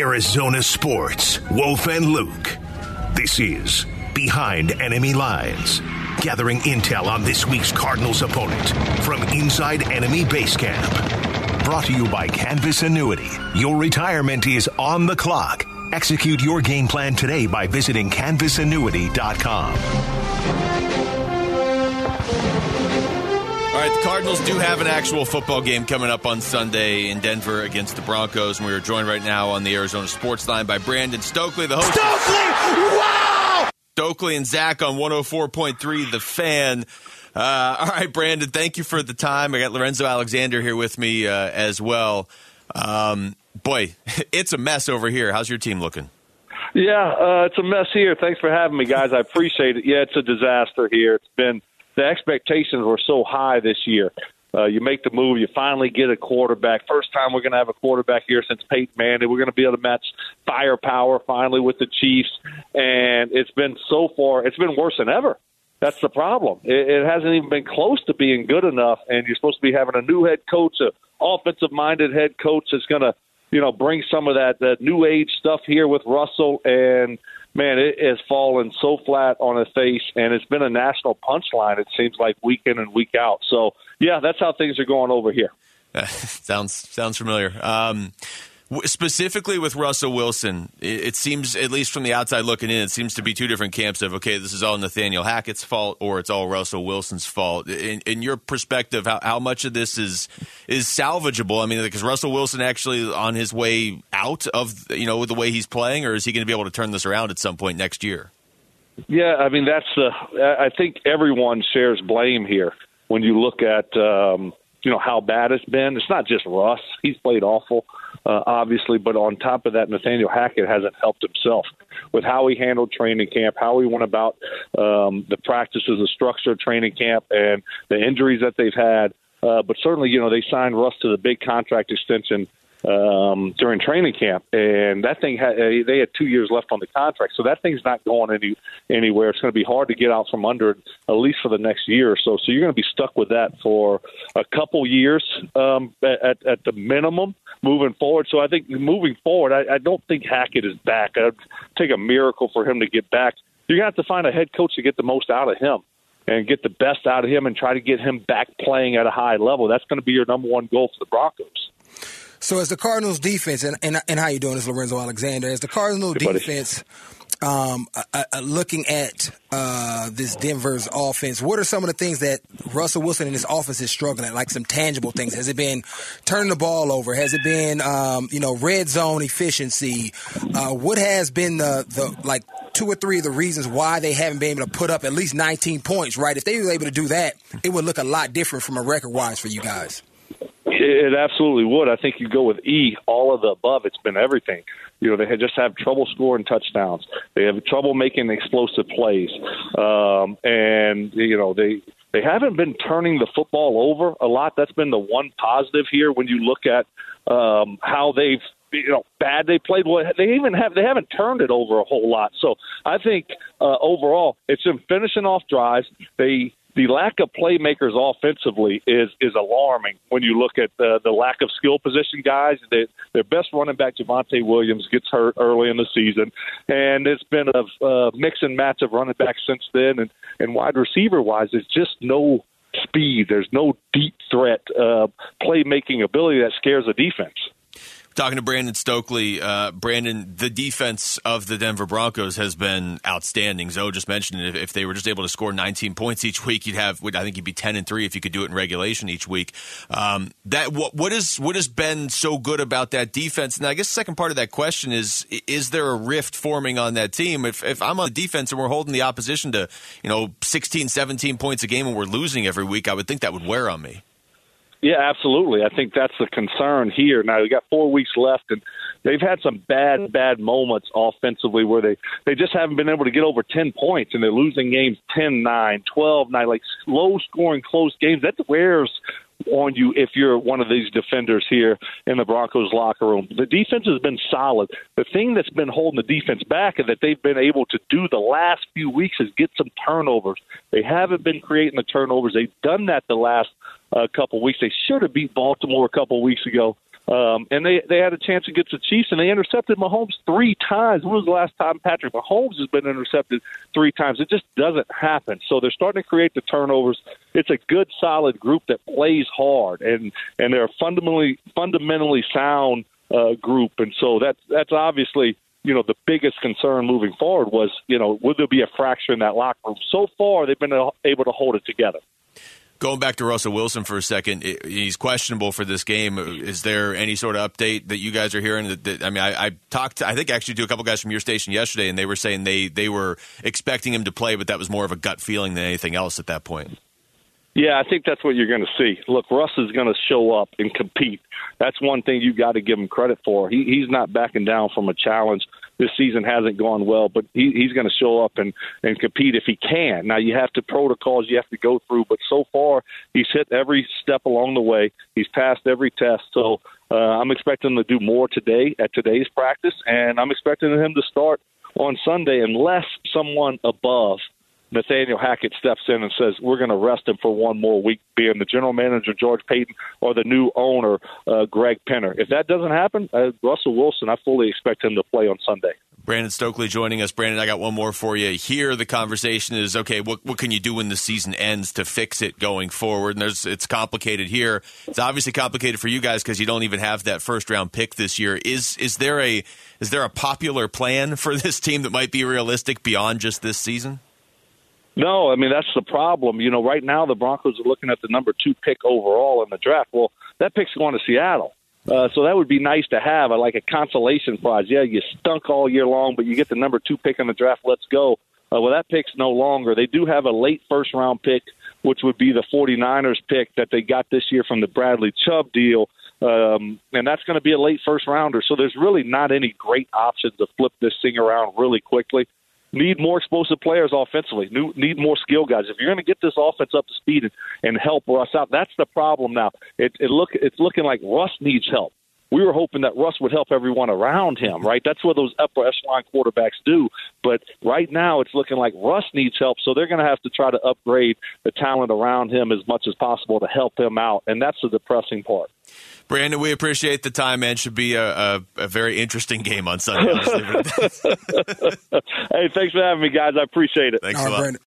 Arizona sports, Wolf and Luke. This is Behind Enemy Lines, gathering intel on this week's Cardinals opponent from inside enemy base camp. Brought to you by Canvas Annuity. Your retirement is on the clock. Execute your game plan today by visiting canvasannuity.com. All right, the Cardinals do have an actual football game coming up on Sunday in Denver against the Broncos, and we are joined right now on the Arizona Sports Line by Brandon Stokley, the host. Stokley! Wow! Stokley and Zach on 104.3 The Fan. All right, Brandon, thank you for the time. I got Lorenzo Alexander here with me as well. Boy, it's a mess over here. How's your team looking? Yeah, it's a mess here. Thanks for having me, guys. I appreciate it. Yeah, it's a disaster here. It's been... The expectations were so high this year. You make the move, you finally get a quarterback. First time we're going to have a quarterback here since Peyton Manning. We're going to be able to match firepower finally with the Chiefs. And it's been so far, it's been worse than ever. That's the problem. It hasn't even been close to being good enough. And you're supposed to be having a new head coach, an offensive-minded head coach that's going to, you know, bring some of that new age stuff here with Russell. And man, it has fallen so flat on its face, and it's been a national punchline, it seems like, week in and week out. So, yeah, that's how things are going over here. Sounds familiar. Specifically with Russell Wilson, it seems, at least from the outside looking in, it seems to be two different camps of, okay, this is all Nathaniel Hackett's fault or it's all Russell Wilson's fault. In your perspective, how much of this is salvageable? I mean, because Russell Wilson actually on his way out of, you know, the way he's playing, or is he going to be able to turn this around at some point next year? Yeah, I mean, I think everyone shares blame here when you look at, you know, how bad it's been. It's not just Russ. He's played awful, obviously. But on top of that, Nathaniel Hackett hasn't helped himself with how he handled training camp, how he went about the practices, the structure of training camp, and the injuries that they've had. But certainly, you know, they signed Russ to the big contract extension during training camp, and that thing they had 2 years left on the contract, so that thing's not going anywhere. It's going to be hard to get out from under it, at least for the next year or so. So you're going to be stuck with that for a couple years at the minimum moving forward. So I think moving forward, I don't think Hackett is back. I'd take a miracle for him to get back. You're going to have to find a head coach to get the most out of him and get the best out of him and try to get him back playing at a high level. That's going to be your number one goal for the Broncos. So as the Cardinals defense, and how you doing? This is Lorenzo Alexander. As the Cardinals defense, looking at this Denver's offense, what are some of the things that Russell Wilson and his offense is struggling at, like some tangible things? Has it been turning the ball over? Has it been, red zone efficiency? What has been the two or three of the reasons why they haven't been able to put up at least 19 points, right? If they were able to do that, it would look a lot different from a record-wise for you guys. It absolutely would. I think you go with E, all of the above. It's been everything. You know, they just have trouble scoring touchdowns. They have trouble making explosive plays. And, you know, they haven't been turning the football over a lot. That's been the one positive here when you look at how they've, you know, bad they played. Well, they haven't turned it over a whole lot. So I think overall it's them finishing off drives. The lack of playmakers offensively is alarming when you look at the lack of skill position guys. Their best running back, Javante Williams, gets hurt early in the season. And it's been a mix and match of running back since then. And wide receiver-wise, there's just no speed. There's no deep threat playmaking ability that scares the defense. Talking to Brandon Stokley. Brandon, the defense of the Denver Broncos has been outstanding. Zoe just mentioned it. If they were just able to score 19 points each week, you'd be 10-3 if you could do it in regulation each week. What has been so good about that defense? And I guess the second part of that question is there a rift forming on that team? If I'm on the defense and we're holding the opposition to, 16, 17 points a game and we're losing every week, I would think that would wear on me. Yeah, absolutely. I think that's the concern here. Now, we got 4 weeks left, and they've had some bad moments offensively where they just haven't been able to get over 10 points, and they're losing games 10-9, 12-9, like low-scoring, close games. That wears on you if you're one of these defenders here in the Broncos locker room. The defense has been solid. The thing that's been holding the defense back and that they've been able to do the last few weeks is get some turnovers. They haven't been creating the turnovers. They've done that the last couple weeks. They should have beat Baltimore a couple weeks ago. And they had a chance against the Chiefs, and they intercepted Mahomes three times. When was the last time Patrick Mahomes has been intercepted three times? It just doesn't happen. So they're starting to create the turnovers. It's a good, solid group that plays hard, and they're a fundamentally sound group. And so that's obviously, you know, the biggest concern moving forward was, you know, would there be a fracture in that locker room? So far, they've been able to hold it together. Going back to Russell Wilson for a second, he's questionable for this game. Is there any sort of update that you guys are hearing? I talked, I think, actually to a couple guys from your station yesterday, and they were saying they were expecting him to play, but that was more of a gut feeling than anything else at that point. Yeah, I think that's what you're going to see. Look, Russ is going to show up and compete. That's one thing you got to give him credit for. He's not backing down from a challenge. This season hasn't gone well, but he's going to show up and compete if he can. Now, you have to protocols you have to go through, but so far he's hit every step along the way. He's passed every test. So I'm expecting him to do more today at today's practice, and I'm expecting him to start on Sunday unless someone above Nathaniel Hackett steps in and says, we're going to rest him for one more week, being the general manager, George Payton, or the new owner, Greg Penner. If that doesn't happen, Russell Wilson, I fully expect him to play on Sunday. Brandon Stokley joining us. Brandon, I got one more for you. Here the conversation is, okay, what can you do when the season ends to fix it going forward? And it's complicated here. It's obviously complicated for you guys because you don't even have that first-round pick this year. Is there a popular plan for this team that might be realistic beyond just this season? No, I mean, that's the problem. You know, right now the Broncos are looking at the number 2 pick overall in the draft. Well, that pick's going to Seattle. So that would be nice to have, like a consolation prize. Yeah, you stunk all year long, but you get the number 2 pick in the draft. Let's go. Well, that pick's no longer. They do have a late first-round pick, which would be the 49ers pick that they got this year from the Bradley Chubb deal. And that's going to be a late first-rounder. So there's really not any great options to flip this thing around really quickly. Need more explosive players offensively. Need more skill guys. If you're going to get this offense up to speed and help Russ out, that's the problem now. It's looking like Russ needs help. We were hoping that Russ would help everyone around him, right? That's what those upper echelon quarterbacks do. But right now it's looking like Russ needs help, so they're going to have to try to upgrade the talent around him as much as possible to help him out, and that's the depressing part. Brandon, we appreciate the time, man. Should be a very interesting game on Sunday. Hey, thanks for having me, guys. I appreciate it. Thanks a lot. Brandon.